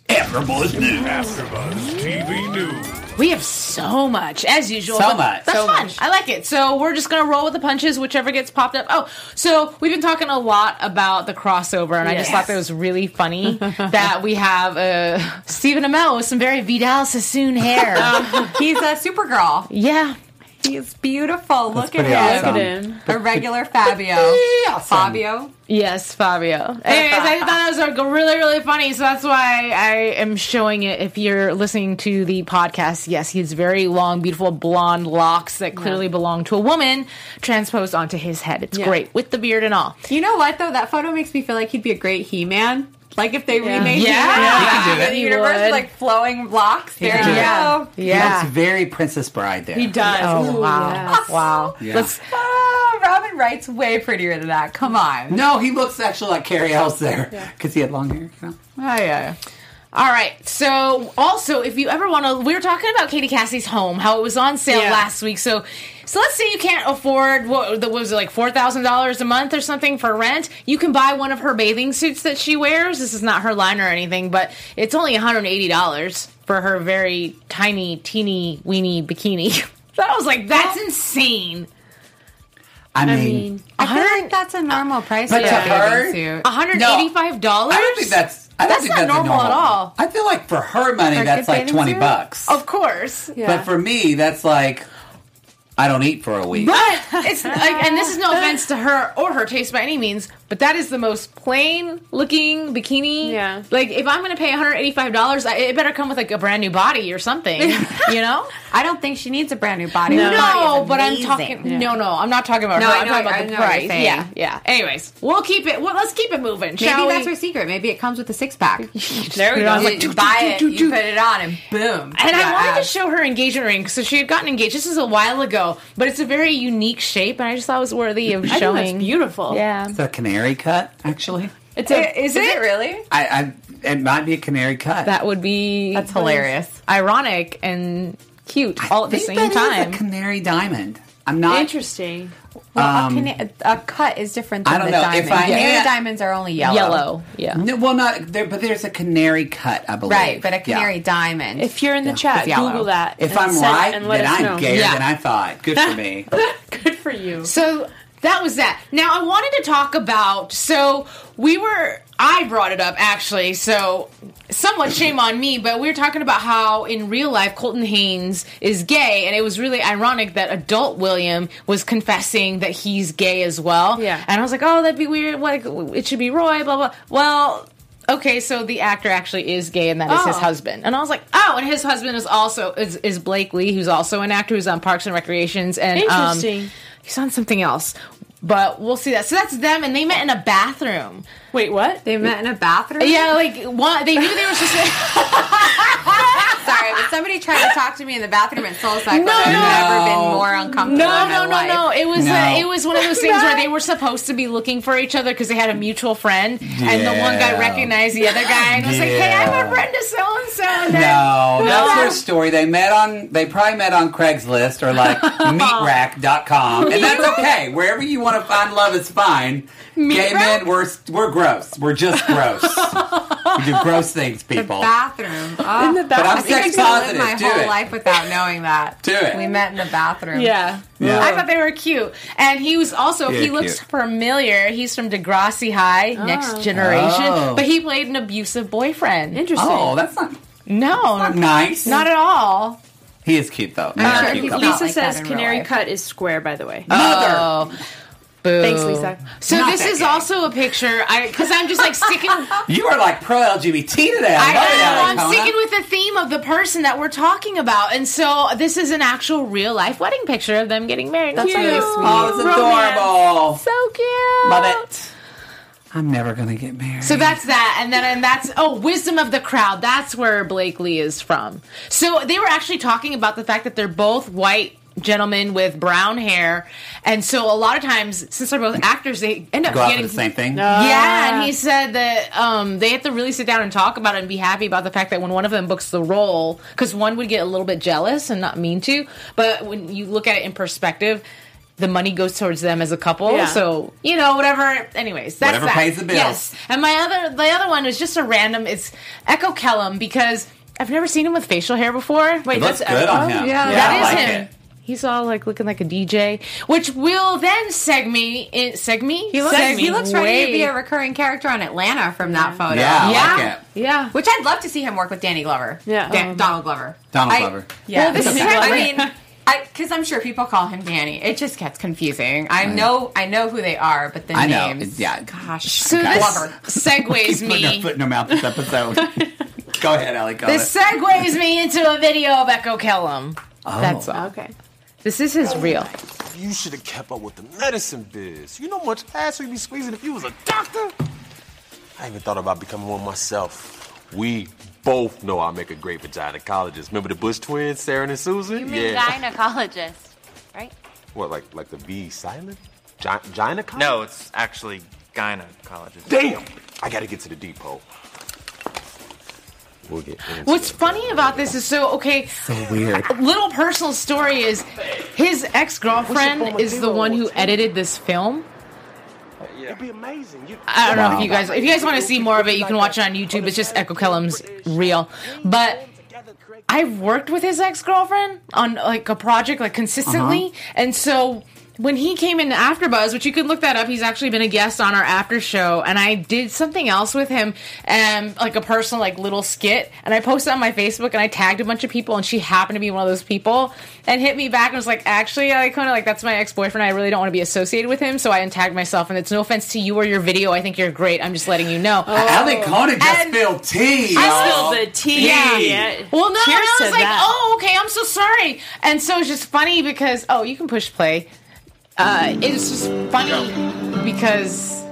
AfterBuzz News. AfterBuzz TV News. We have so much, as usual. That's fun. I like it. So we're just going to roll with the punches, whichever gets popped up. Oh, so we've been talking a lot about the crossover, and I just thought that was really funny that we have Stephen Amell with some very Vidal Sassoon hair. He's a Supergirl. Yeah. He's beautiful. Look at him. Awesome. Look at him. A regular Fabio. Awesome. Fabio? Yes, Fabio. Anyways, I thought that was really, really funny, so that's why I am showing it. If you're listening to the podcast, yes, he has very long, beautiful blonde locks that clearly belong to a woman transposed onto his head. It's great, with the beard and all. You know what, though? That photo makes me feel like he'd be a great He-Man. Like if they remade the universe with like flowing locks. There you go. Yeah. He looks very Princess Bride there. He does. Oh, wow. Yes. Wow. Yeah. Robin Wright's way prettier than that. Come on. No, he looks actually like Carrie Ells there. Because he had long hair. You know? Oh, yeah. All right. So also, if you ever want to, we were talking about Katie Cassidy's home, how it was on sale last week. So let's say you can't afford, what was it, like $4,000 a month or something for rent? You can buy one of her bathing suits that she wears. This is not her line or anything, but it's only $180 for her very tiny, teeny, weeny bikini. So I was like, that's insane. I mean, I feel like that's a normal price for a bathing suit. $185? No, I don't think that's not normal at all. I feel like for her money, that's like $20. Of course. Yeah. But for me, that's like, I don't eat for a week. But it's like, and this is no offense to her or her taste by any means, but that is the most plain looking bikini. Yeah. Like if I'm going to pay $185, it better come with like a brand new body or something, you know? I don't think she needs a brand new body. No, but I'm talking I'm not taltalking about her. I'm talking about the price. Yeah. Anyways, let's keep it moving. Maybe that's her secret. Maybe it comes with a six-pack. There we go. You buy it, you put it on and boom. And I wanted to show her engagement ring so she had gotten engaged. This is a while ago. But it's a very unique shape, and I just thought it was worthy of showing. It's beautiful. Yeah, it's a canary cut, actually. Is it really? I It might be a canary cut. That would be... That's hilarious. Ironic and cute all at the same time. I think that is a canary diamond. I'm not... Interesting. Well, a cut is different than the diamond. Canary diamonds are only yellow. Yeah. No, well, not there, but there's a canary cut, I believe. Right, but a canary diamond. If you're in the chat, Google that. If I'm right, then I'm gayer than I thought. Good for me. Good for you. So... That was that. Now, I wanted to talk about, I brought it up, actually, so somewhat shame on me, but we were talking about how, in real life, Colton Haynes is gay, and it was really ironic that adult William was confessing that he's gay as well. Yeah. And I was like, oh, that'd be weird, like, it should be Roy, blah, blah. Well... Okay, so the actor actually is gay, and that is his husband. And I was like, and his husband is also is Blake Lee, who's also an actor who's on Parks and Recreations, and he's on something else. But we'll see that. So that's them, and they met in a bathroom. Wait, what? They met in a bathroom? Yeah, like they knew they were just. Sorry, but somebody tried to talk to me in the bathroom at Soul Cycle. I've never been more uncomfortable. No. It was one of those things where they were supposed to be looking for each other because they had a mutual friend, and the one guy recognized the other guy and was like, "Hey, I'm a friend of so and so." No, that's their story. They probably met on Craigslist or like meatrack.com, and that's okay. Wherever you want to find love is fine. Gay men, we're gross. We're just gross. We do gross things, people. In the bathroom. But I'm sex positive. I lived my whole life without knowing that. Do it. We met in the bathroom. Yeah. I thought they were cute. And he was also, he looks familiar. He's from Degrassi High, Next Generation. Oh. But he played an abusive boyfriend. Interesting. Oh, that's not nice. Not at all. He is cute, though. Lisa says canary cut is square, by the way. Mother. Boo. Thanks, Lisa. So this is also a picture, because I'm just like sticking... You are like pro-LGBT today. I know, I'm sticking with the theme of the person that we're talking about. And so this is an actual real-life wedding picture of them getting married. That's really sweet. Oh, it's adorable. So cute. Love it. I'm never going to get married. So that's that. And that's Wisdom of the Crowd. That's where Blake Lee is from. So they were actually talking about the fact that they're both white gentlemen with brown hair, and so a lot of times, since they're both actors, they end up getting the same thing. Yeah, and he said that they have to really sit down and talk about it and be happy about the fact that when one of them books the role, because one would get a little bit jealous and not mean to, but when you look at it in perspective, the money goes towards them as a couple. Yeah. So, whatever. Anyways, that's whatever pays the bills. Yes, and the other one is just a random. It's Echo Kellum, because I've never seen him with facial hair before. Wait, that's good Echo? On him. Yeah, that is him. It. He's all like looking like a DJ, which will then seg me. He looks ready to be a recurring character on Atlanta from that photo. Yeah, I like it. Which I'd love to see him work with Danny Glover. Yeah, Donald Glover. Donald Glover. Yeah, well, this is. Because I'm sure people call him Danny. It just gets confusing. I know who they are, but the names. Yeah, gosh. So this segues me. Putting her foot in her mouth this episode. Go ahead, Allie. This segues me into a video of Echo Kellum. Oh. That's all. Okay. This is his real. You should have kept up with the medicine biz. You know how much ass we'd be squeezing if you was a doctor? I even thought about becoming one myself. We both know I'll make a great gynecologist. Remember the Bush twins, Sarah and Susan? You mean gynecologist, right? What, like the V silent? Gynecologist? No, it's actually gynecologist. Damn! I gotta get to the depot. We'll get into What's it. Funny about this is so weird. A little personal story is his ex-girlfriend is the one who edited this film. It'd be amazing. I don't know if you guys want to see more of it, you can watch it on YouTube. It's just Echo Kellum's reel. But I've worked with his ex-girlfriend on like a project like consistently, and so when he came in to AfterBuzz, which you can look that up, he's actually been a guest on our after show, and I did something else with him, like a personal like little skit, and I posted on my Facebook, and I tagged a bunch of people, and she happened to be one of those people, and hit me back and was like, actually, Alikona, like that's my ex-boyfriend, I really don't want to be associated with him, so I untagged myself, and it's no offense to you or your video, I think you're great, I'm just letting you know. Oh. Alikona just spilled tea. I spilled the tea. Yeah. Well, no, I was like, okay, I'm so sorry. And so it's just funny because, you can push play. It's just funny because,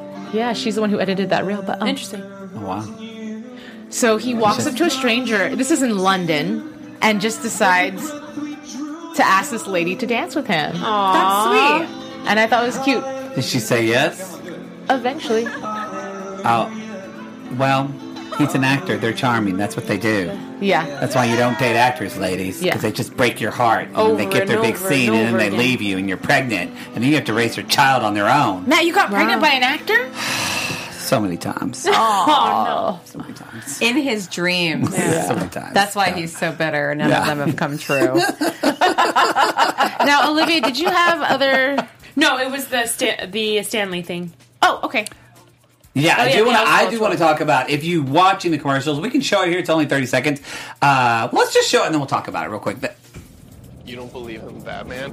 she's the one who edited that reel. But interesting. Oh, wow. So he walks up to a stranger. This is in London, and just decides to ask this lady to dance with him. Aww. That's sweet. And I thought it was cute. Did she say yes? Eventually. Oh, well. He's an actor. They're charming. That's what they do. Yeah. That's why you don't date actors, ladies. Because they just break your heart. And over they get their big scene, and then they leave you, and you're pregnant. And then you have to raise your child on their own. Matt, you got pregnant by an actor? So many times. Oh, no. So many times. In his dreams. Yeah. So many times. That's why he's so bitter. None of them have come true. Now, Olivia, did you have other... No, it was the Stanley thing. Oh, okay. Yeah, I do want to talk about, if you're watching the commercials, we can show it here. It's only 30 seconds. Let's just show it, and then we'll talk about it real quick. You don't believe in Batman?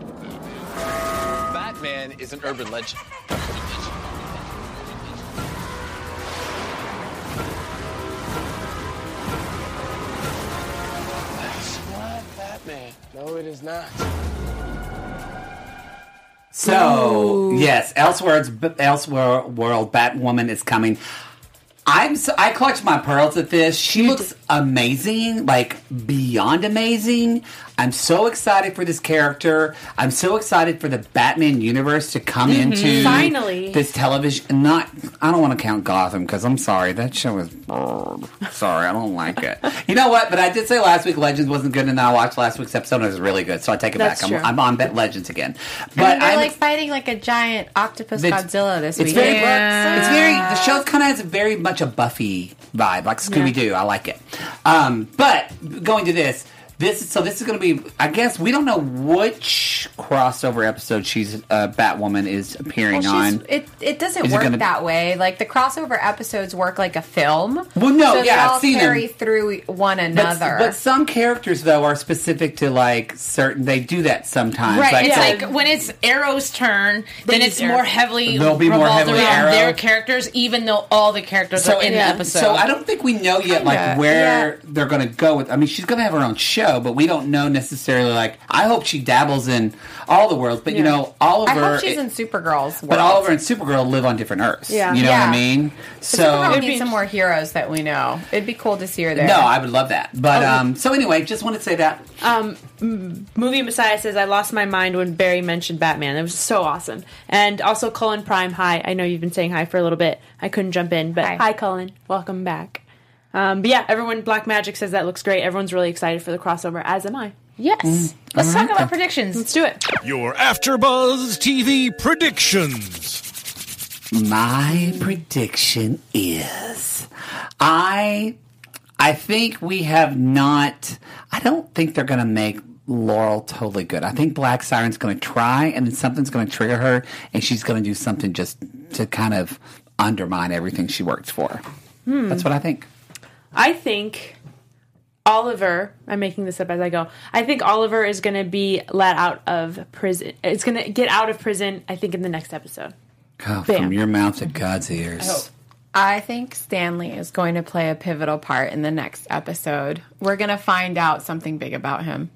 Batman is an urban legend. Man. No, it is not. So, yes, Elseworlds Batwoman is coming. I clutched my pearls at this. She looks amazing, like beyond amazing. I'm so excited for this character. I'm so excited for the Batman universe to come into finally this television. I don't want to count Gotham because I'm sorry that show is. Sorry, I don't like it. You know what? But I did say last week Legends wasn't good, and I watched last week's episode and it was really good. So I take it back. I'm on Legends again. But I'm like fighting like a giant octopus Godzilla this week. The show kind of has very much a Buffy vibe, like Scooby-Doo. I like it. But going to this is going to be, I guess, we don't know which crossover episode she's Batwoman is appearing on. It doesn't work that way. Like, the crossover episodes work like a film. Well, no, so I've seen them. They all carry through one another. But some characters, though, are specific to, like, certain, they do that sometimes. Right, it's like when it's Arrow's turn, then it's more heavily revolved around their characters, even though all the characters are in the episode. So I don't think we know yet, like, where they're going to go with. I mean, she's going to have her own show. But we don't know necessarily. Like, I hope she dabbles in all the worlds. But you know, Oliver. I hope she's in Supergirl's world. But Oliver and Supergirl live on different Earths. Yeah. You know what I mean? But so we need some more heroes that we know. It'd be cool to see her there. No, I would love that. But so anyway, just wanted to say that. Movie Messiah says, "I lost my mind when Barry mentioned Batman. It was so awesome." And also, Cullen Prime. Hi, I know you've been saying hi for a little bit. I couldn't jump in, but hi Cullen. Welcome back. But yeah, everyone, Black Magic says that looks great. Everyone's really excited for the crossover, as am I. Yes. Let's talk about predictions. Let's do it. Your AfterBuzz TV predictions. My prediction is... I think we have not... I don't think they're going to make Laurel totally good. I think Black Siren's going to try, and then something's going to trigger her, and she's going to do something just to kind of undermine everything she works for. That's what I think. I think Oliver, I'm making this up as I go, I think Oliver is going to be let out of prison. It's going to get out of prison, I think, in the next episode. Oh, from your mouth to God's ears. I think Stanley is going to play a pivotal part in the next episode. We're going to find out something big about him.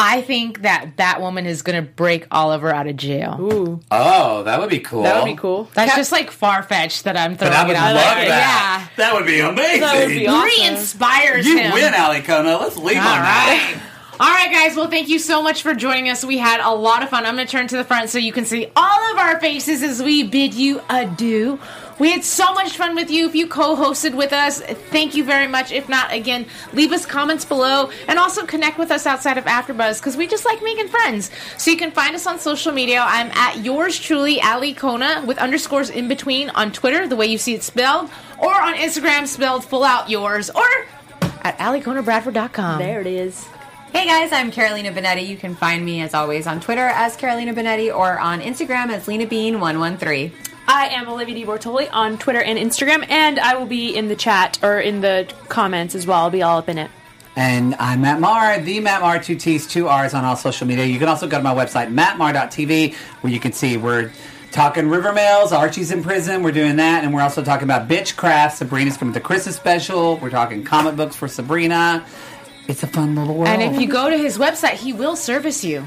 I think that Batwoman is going to break Oliver out of jail. Ooh. Oh, that would be cool. That would be cool. That's just like far-fetched that I'm throwing it out there. That. Yeah. That would be amazing. That would be awesome. Re-inspires him. You win, Alikona. Let's leave on that. All right, guys. Well, thank you so much for joining us. We had a lot of fun. I'm going to turn to the front so you can see all of our faces as we bid you adieu. We had so much fun with you. If you co-hosted with us, thank you very much. If not, again, leave us comments below. And also connect with us outside of AfterBuzz because we just like making friends. So you can find us on social media. I'm at yours truly, Alikona, with underscores in between on Twitter, the way you see it spelled. Or on Instagram, spelled full out yours. Or at AlikonaBradford.com. There it is. Hey guys, I'm Carolina Bonetti. You can find me, as always, on Twitter as Carolina Bonetti or on Instagram as LenaBean113. I am Olivia DeBertoli on Twitter and Instagram, and I will be in the chat or in the comments as well. I'll be all up in it. And I'm Matt Marr, the Matt Marr, 2 T's, 2 R's on all social media. You can also go to my website, mattmarr.tv, where you can see we're talking River Mills, Archie's in prison, we're doing that, and we're also talking about Bitchcraft, Sabrina's from the Christmas special, we're talking comic books for Sabrina. It's a fun little world. And if you go to his website, he will service you.